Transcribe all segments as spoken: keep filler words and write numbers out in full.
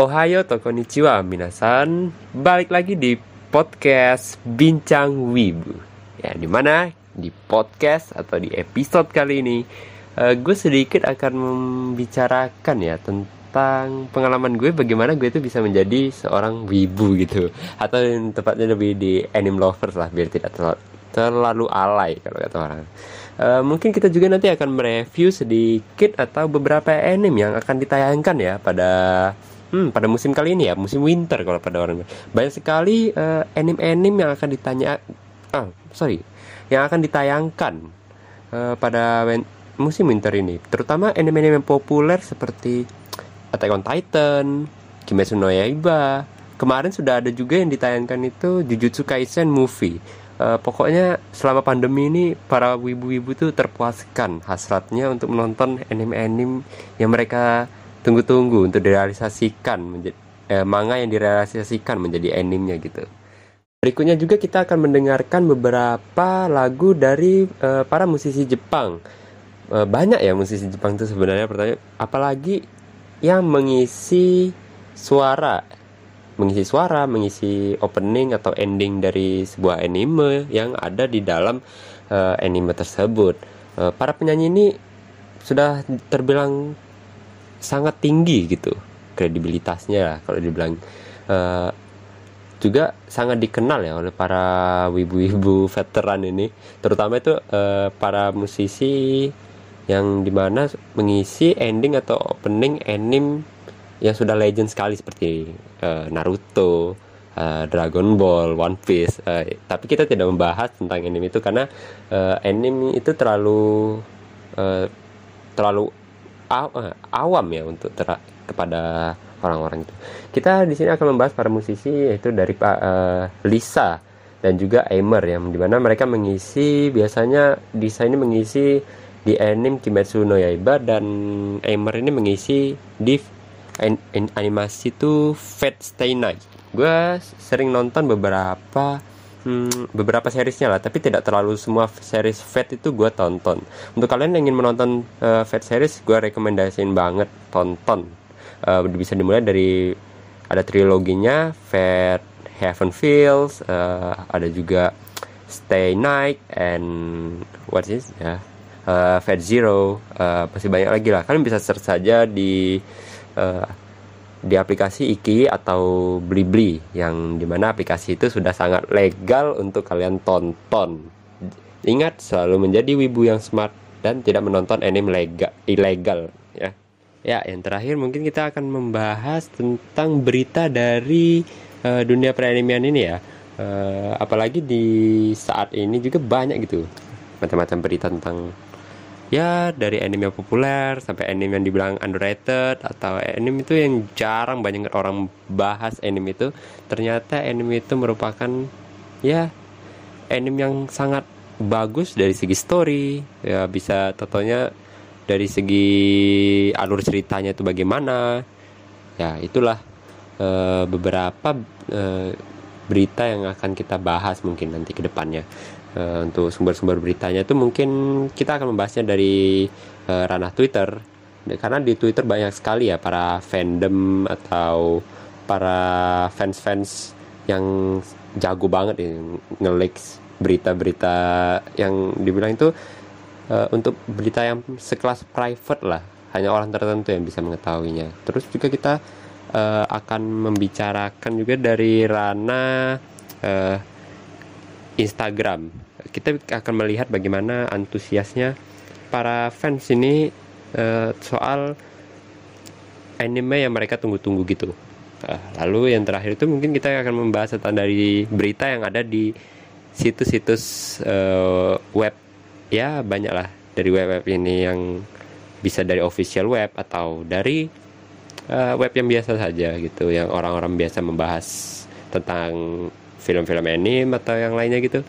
Ohayo to konnichiwa minasan. Balik lagi di podcast Bincang Wibu. Ya, di mana di podcast atau di episode kali ini uh, gue sedikit akan membicarakan ya tentang pengalaman gue bagaimana gue itu bisa menjadi seorang wibu gitu. Atau tepatnya lebih di anime lovers lah biar tidak terlalu, terlalu alay kalau kata orang. Uh, mungkin kita juga nanti akan mereview sedikit atau beberapa anime yang akan ditayangkan ya pada hmm, pada musim kali ini ya, musim winter kalau pada orang. Banyak sekali uh, anime-anime yang akan ditanya ah, sorry, yang akan ditayangkan uh, pada win- musim winter ini. Terutama anime-anime yang populer seperti Attack on Titan, Kimetsu no Yaiba. Kemarin sudah ada juga yang ditayangkan itu Jujutsu Kaisen movie. Uh, pokoknya selama pandemi ini para wibu-wibu tuh terpuaskan hasratnya untuk menonton anime-anime yang mereka tunggu-tunggu untuk direalisasikan menjadi, eh, manga yang direalisasikan menjadi animenya gitu. Berikutnya juga kita akan mendengarkan beberapa lagu dari uh, para musisi Jepang. Uh, banyak ya musisi Jepang tuh sebenarnya, apalagi yang mengisi suara. mengisi suara, mengisi opening atau ending dari sebuah anime yang ada di dalam uh, anime tersebut. Uh, para penyanyi ini sudah terbilang sangat tinggi gitu kredibilitasnya lah kalau dibilang. Uh, juga sangat dikenal ya oleh para wibu-wibu veteran ini, terutama itu uh, para musisi yang dimana mengisi ending atau opening anime yang sudah legend sekali seperti uh, Naruto, uh, Dragon Ball, One Piece. Uh, tapi kita tidak membahas tentang anime itu karena uh, anime itu terlalu uh, terlalu aw- uh, awam ya untuk ter- kepada orang-orang itu. Kita di sini akan membahas para musisi yaitu dari uh, Lisa dan juga Aimer yang dimana mereka mengisi biasanya Lisa ini mengisi di anime Kimetsu no Yaiba dan Aimer ini mengisi di animasi itu Fate Stay Night. Gue sering nonton beberapa hmm, beberapa seriesnya lah, tapi tidak terlalu semua series Fate itu gue tonton. Untuk kalian yang ingin menonton uh, Fate series, gue rekomendasiin banget tonton. Uh, bisa dimulai dari ada triloginya Fate Heaven Fields, uh, ada juga Stay Night and what is ya yeah, uh, Fate Zero. Uh, pasti banyak lagi lah. Kalian bisa search saja di Uh, di aplikasi IQIYI atau Blibli yang dimana aplikasi itu sudah sangat legal untuk kalian tonton. Ingat selalu menjadi wibu yang smart dan tidak menonton anime legal ilegal ya. Ya, yang terakhir mungkin kita akan membahas tentang berita dari uh, dunia peranimean ini ya. Uh, apalagi di saat ini juga banyak gitu macam-macam berita tentang ya dari anime yang populer sampai anime yang dibilang underrated atau anime itu yang jarang banyak orang bahas. Anime itu ternyata anime itu merupakan ya anime yang sangat bagus dari segi story ya, bisa totonya dari segi alur ceritanya itu bagaimana ya. Itulah uh, beberapa uh, berita yang akan kita bahas mungkin nanti ke depannya. Uh, untuk sumber-sumber beritanya itu mungkin kita akan membahasnya dari uh, ranah Twitter, karena di Twitter banyak sekali ya para fandom atau para fans-fans yang jago banget ya, nge-leak berita-berita yang dibilang itu uh, untuk berita yang sekelas private lah, hanya orang tertentu yang bisa mengetahuinya. Terus juga kita uh, akan membicarakan juga dari ranah uh, Instagram. Kita akan melihat bagaimana antusiasnya para fans ini uh, soal anime yang mereka tunggu-tunggu gitu. Uh, lalu yang terakhir itu mungkin kita akan membahas tentang dari berita yang ada di situs-situs uh, web. Ya banyak lah dari web-web ini yang bisa dari official web atau dari uh, web yang biasa saja gitu, yang orang-orang biasa membahas tentang film-film anime atau yang lainnya gitu.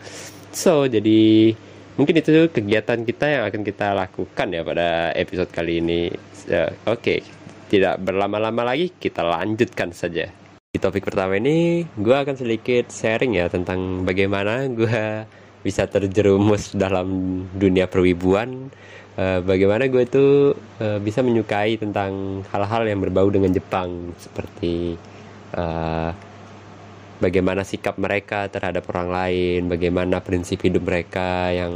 So, jadi mungkin itu kegiatan kita yang akan kita lakukan ya pada episode kali ini. uh, Oke, okay. Tidak berlama-lama lagi, kita lanjutkan saja. Di topik pertama ini, gue akan sedikit sharing ya tentang bagaimana gue bisa terjerumus dalam dunia perwibuan uh, bagaimana gue tuh uh, bisa menyukai tentang hal-hal yang berbau dengan Jepang, seperti uh, bagaimana sikap mereka terhadap orang lain, bagaimana prinsip hidup mereka yang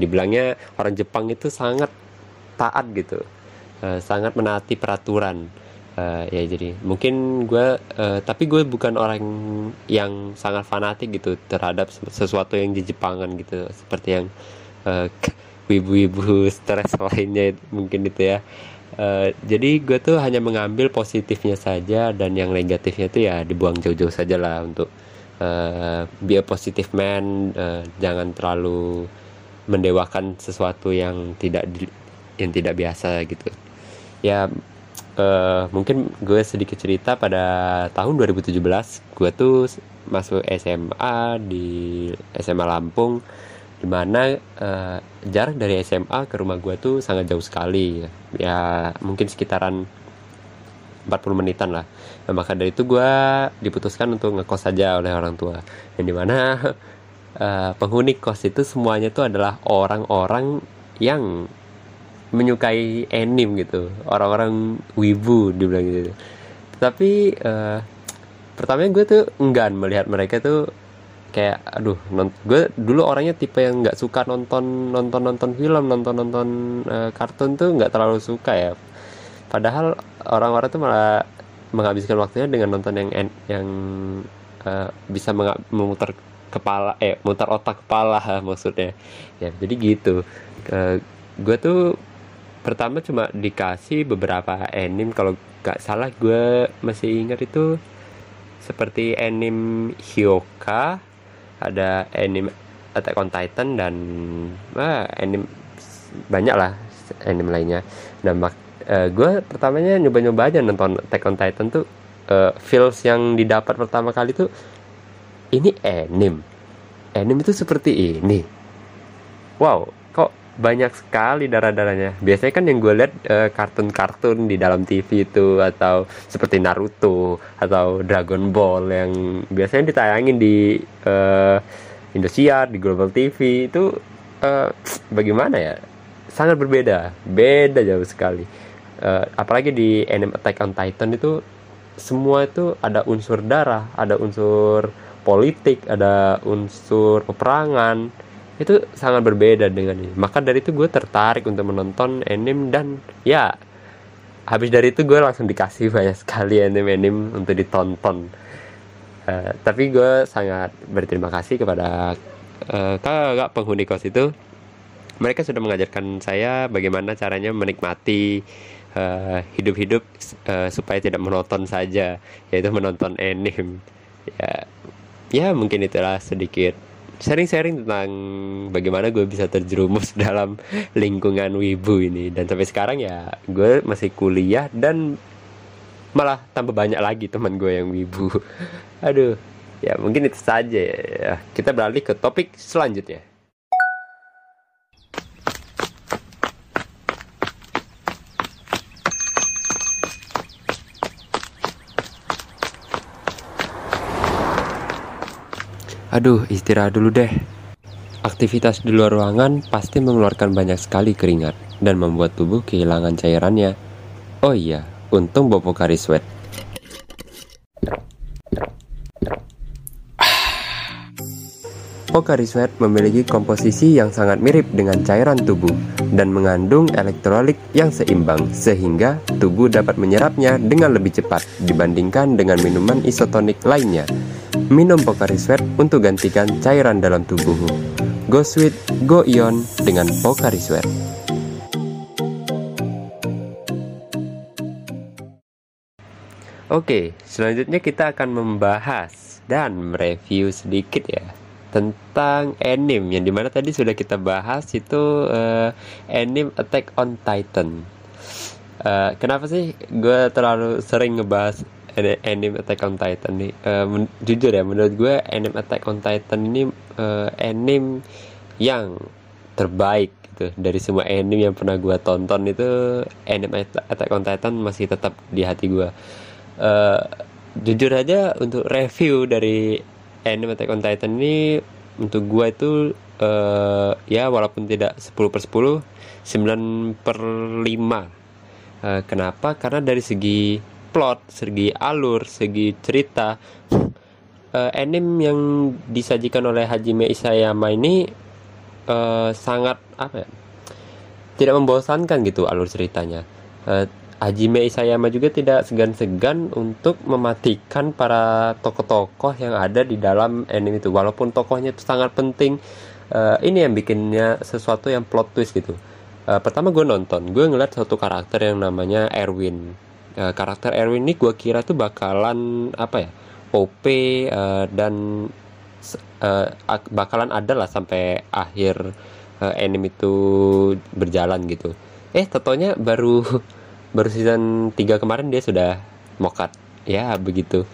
dibilangnya orang Jepang itu sangat taat gitu, uh, sangat menaati peraturan. Uh, ya jadi mungkin gue, uh, tapi gue bukan orang yang sangat fanatik gitu terhadap sesuatu yang di Jepangan gitu, seperti yang uh, wibu-wibu stres lainnya mungkin itu ya. Uh, jadi gue tuh hanya mengambil positifnya saja, dan yang negatifnya tuh ya dibuang jauh-jauh saja lah, untuk uh, be a positive man, uh, jangan terlalu mendewakan sesuatu yang tidak di, yang tidak biasa gitu. Ya uh, mungkin gue sedikit cerita, pada tahun dua ribu tujuh belas gue tuh masuk S M A di S M A Lampung, dimana uh, jarak dari S M A ke rumah gue tuh sangat jauh sekali, ya mungkin sekitaran empat puluh menitan lah. Nah, maka dari itu gue diputuskan untuk ngekos saja oleh orang tua, yang dimana uh, penghuni kos itu semuanya tuh adalah orang-orang yang menyukai anime gitu, orang-orang wibu dibilang gitu. Tapi uh, pertamanya gue tuh enggan melihat mereka tuh, kayak aduh, non- gue dulu orangnya tipe yang nggak suka nonton nonton nonton film, nonton nonton uh, kartun tuh nggak terlalu suka ya. Padahal orang-orang tuh malah menghabiskan waktunya dengan nonton yang yang uh, bisa meng- memutar kepala, eh mutar otak kepala maksudnya. Ya jadi gitu. Uh, gue tuh pertama cuma dikasih beberapa anime, kalau nggak salah gue masih ingat itu seperti anime Hyoka, ada anime Attack on Titan, dan ah, anime banyak lah anime lainnya. Nah, mak- uh, gue pertamanya nyoba-nyoba aja nonton Attack on Titan tuh, uh, feels yang didapat pertama kali tuh, ini anime, anime itu seperti ini, wow kok banyak sekali darah-darahnya. Biasanya kan yang gue lihat uh, kartun-kartun di dalam T V itu, atau seperti Naruto atau Dragon Ball yang biasanya ditayangin di uh, Indosiar, di Global T V itu, uh, bagaimana ya, sangat berbeda, beda jauh sekali. Uh, apalagi di anime Attack on Titan itu semua itu ada unsur darah, ada unsur politik, ada unsur peperangan. Itu sangat berbeda dengan ini. Maka dari itu gue tertarik untuk menonton anime, dan ya habis dari itu gue langsung dikasih banyak sekali anime-anime untuk ditonton. Uh, tapi gue sangat berterima kasih kepada uh, kakak penghuni kos itu. Mereka sudah mengajarkan saya bagaimana caranya menikmati uh, hidup-hidup uh, supaya tidak menonton saja, yaitu menonton anime. Ya, ya mungkin itulah sedikit sharing-sharing tentang bagaimana gue bisa terjerumus dalam lingkungan wibu ini. Dan sampai sekarang ya gue masih kuliah, dan malah tambah banyak lagi teman gue yang wibu. Aduh, ya mungkin itu saja ya. Kita beralih ke topik selanjutnya. Aduh, istirahat dulu deh. Aktivitas di luar ruangan pasti mengeluarkan banyak sekali keringat dan membuat tubuh kehilangan cairannya. Oh iya, untung bawa Pocari Sweat. Pocari Sweat memiliki komposisi yang sangat mirip dengan cairan tubuh dan mengandung elektrolit yang seimbang, sehingga tubuh dapat menyerapnya dengan lebih cepat dibandingkan dengan minuman isotonik lainnya. Minum Pocari Sweat untuk gantikan cairan dalam tubuhmu. Go sweet, go ion dengan Pocari Sweat. Oke, selanjutnya kita akan membahas dan mereview sedikit ya tentang anime, yang dimana tadi sudah kita bahas itu uh, anime Attack on Titan. Uh, kenapa sih gue terlalu sering ngebahas anime Attack on Titan nih? Uh, men- jujur ya, menurut gue anime Attack on Titan ini uh, anime yang terbaik gitu. Dari semua anime yang pernah gue tonton itu, anime Attack on Titan masih tetap di hati gue. Uh, jujur aja, untuk review dari anime Attack on Titan ini, untuk gue itu uh, ya walaupun tidak sepuluh per sepuluh, sembilan per lima. Uh, kenapa? Karena dari segi plot, segi alur, segi cerita, uh, anime yang disajikan oleh Hajime Isayama ini uh, sangat apa ya, tidak membosankan gitu alur ceritanya. uh, Hajime Isayama juga tidak segan-segan untuk mematikan para tokoh-tokoh yang ada di dalam anime itu. Walaupun tokohnya itu sangat penting, uh, ini yang bikinnya sesuatu yang plot twist gitu. Uh, pertama gue nonton, gue ngeliat satu karakter yang namanya Erwin. Uh, karakter Erwin ini gue kira tuh bakalan apa ya, O P uh, dan uh, bakalan ada lah sampai akhir uh, anime itu berjalan gitu. Eh, totonya baru... baru season tiga kemarin dia sudah mokat. Ya begitu,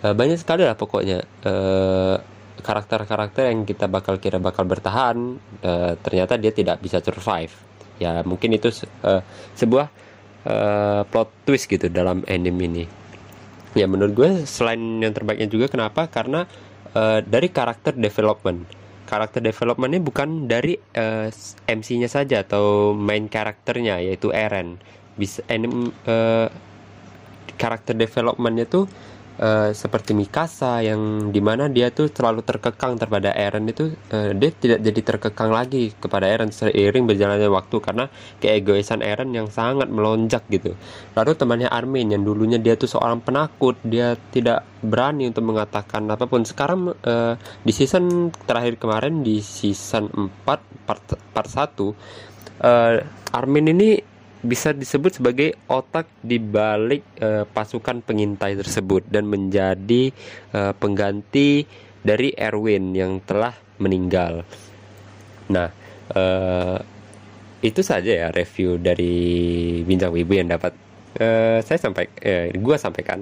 uh, banyak sekali lah pokoknya uh, karakter-karakter yang kita bakal kira bakal bertahan, uh, ternyata dia tidak bisa survive. Ya mungkin itu uh, sebuah uh, plot twist gitu dalam anime ini. Ya menurut gue selain yang terbaiknya juga, kenapa? Karena uh, dari karakter development. Karakter developmentnya bukan dari uh, M C-nya saja atau main karakternya, yaitu Eren. Bisa anime, uh, karakter developmentnya tuh uh, seperti Mikasa yang dimana dia tuh terlalu terkekang kepada Eren itu, uh, dia tidak jadi terkekang lagi kepada Eren seiring berjalannya waktu karena keegoisan Eren yang sangat melonjak gitu. Lalu temannya Armin yang dulunya dia tuh seorang penakut, dia tidak berani untuk mengatakan apapun. Sekarang uh, di season terakhir kemarin di season empat part, part satu, uh, Armin ini bisa disebut sebagai otak di balik uh, pasukan pengintai tersebut dan menjadi uh, pengganti dari Erwin yang telah meninggal. Nah, uh, itu saja ya review dari Bincang Wibu yang dapat uh, saya sampaikan, eh, gua sampaikan.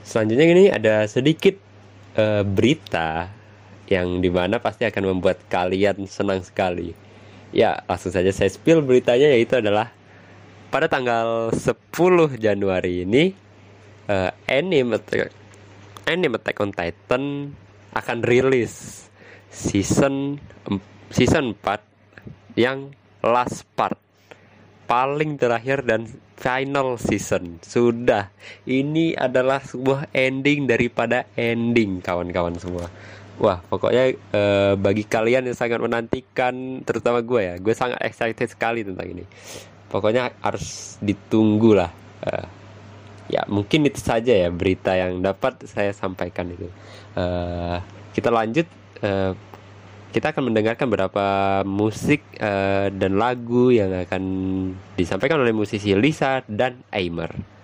Selanjutnya ini ada sedikit uh, berita yang dimana pasti akan membuat kalian senang sekali. Ya, langsung saja saya spill beritanya, yaitu adalah pada tanggal sepuluh Januari ini, uh, anime, anime Attack on Titan akan rilis season season empat yang last part, paling terakhir dan final season. Sudah, ini adalah sebuah ending daripada ending, kawan-kawan semua. Wah, pokoknya uh, bagi kalian yang sangat menantikan, terutama gue ya, gue sangat excited sekali tentang ini. Pokoknya harus ditunggu lah. Uh, ya, mungkin itu saja ya berita yang dapat saya sampaikan itu. Uh, kita lanjut, uh, kita akan mendengarkan beberapa musik uh, dan lagu yang akan disampaikan oleh musisi Lisa dan Aimer.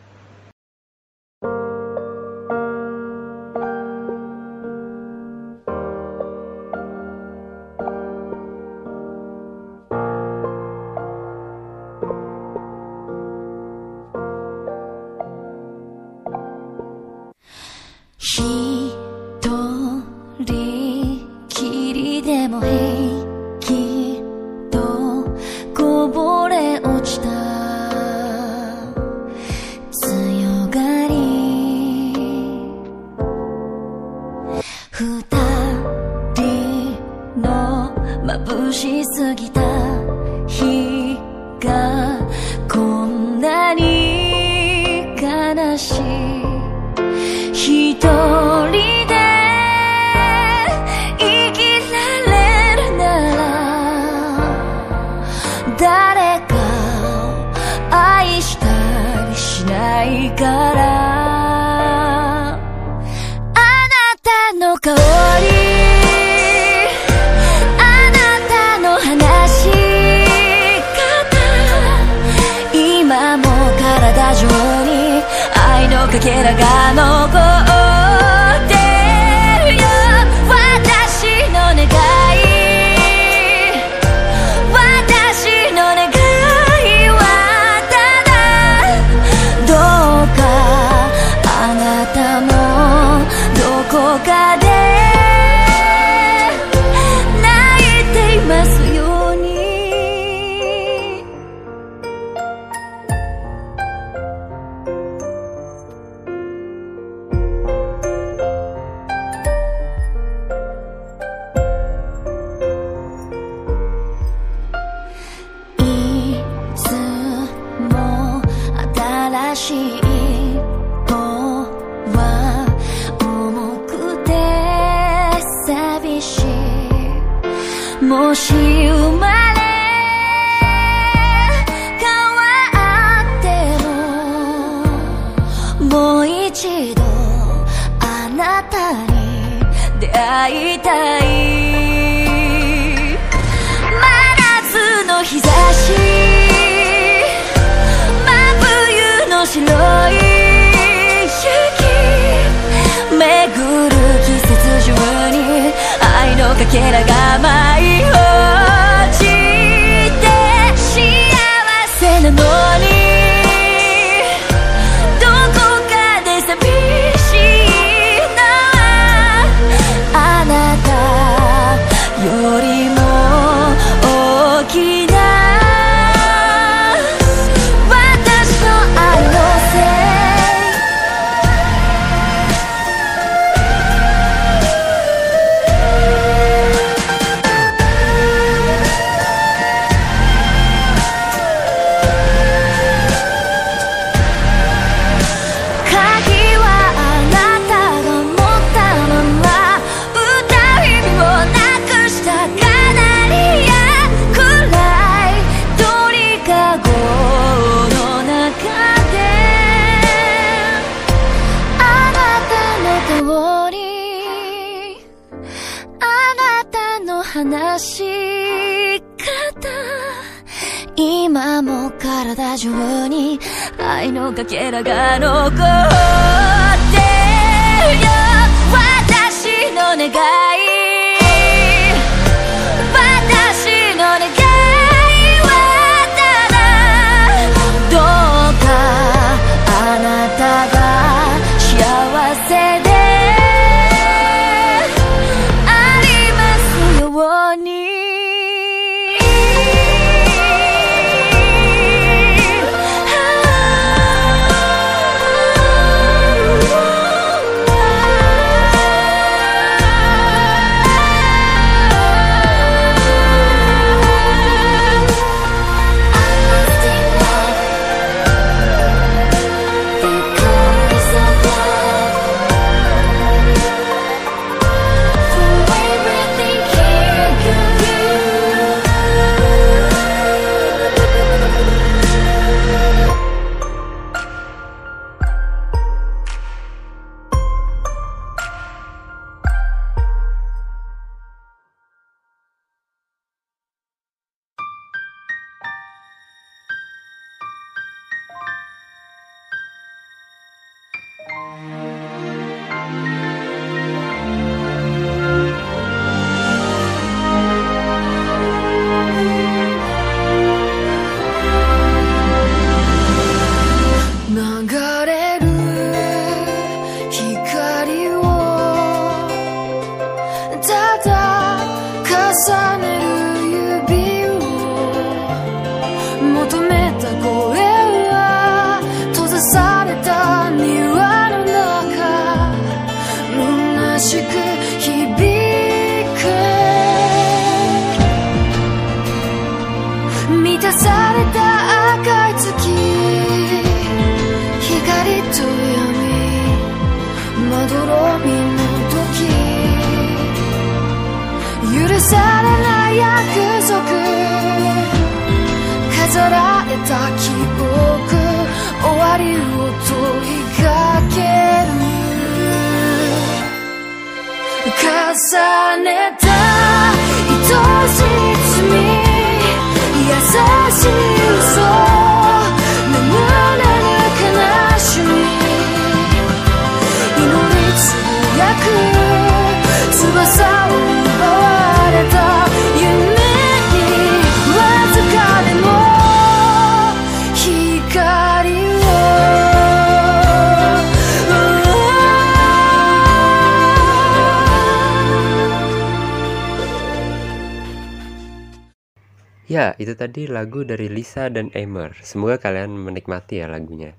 Ya, itu tadi lagu dari Lisa dan Aimer. Semoga kalian menikmati ya lagunya.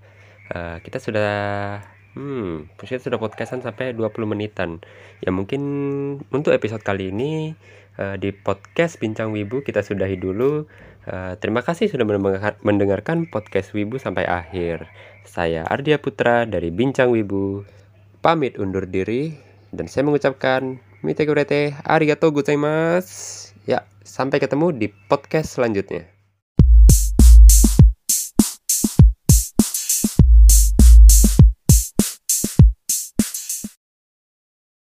Uh, kita sudah hmm, kita sudah podcastan sampai dua puluh menitan. Ya mungkin untuk episode kali ini uh, di podcast Bincang Wibu kita sudahi dulu. Uh, terima kasih sudah mendengarkan podcast Wibu sampai akhir. Saya Ardia Putra dari Bincang Wibu pamit undur diri, dan saya mengucapkan mitekurete arigatou gozaimasu. Ya, sampai ketemu di podcast selanjutnya.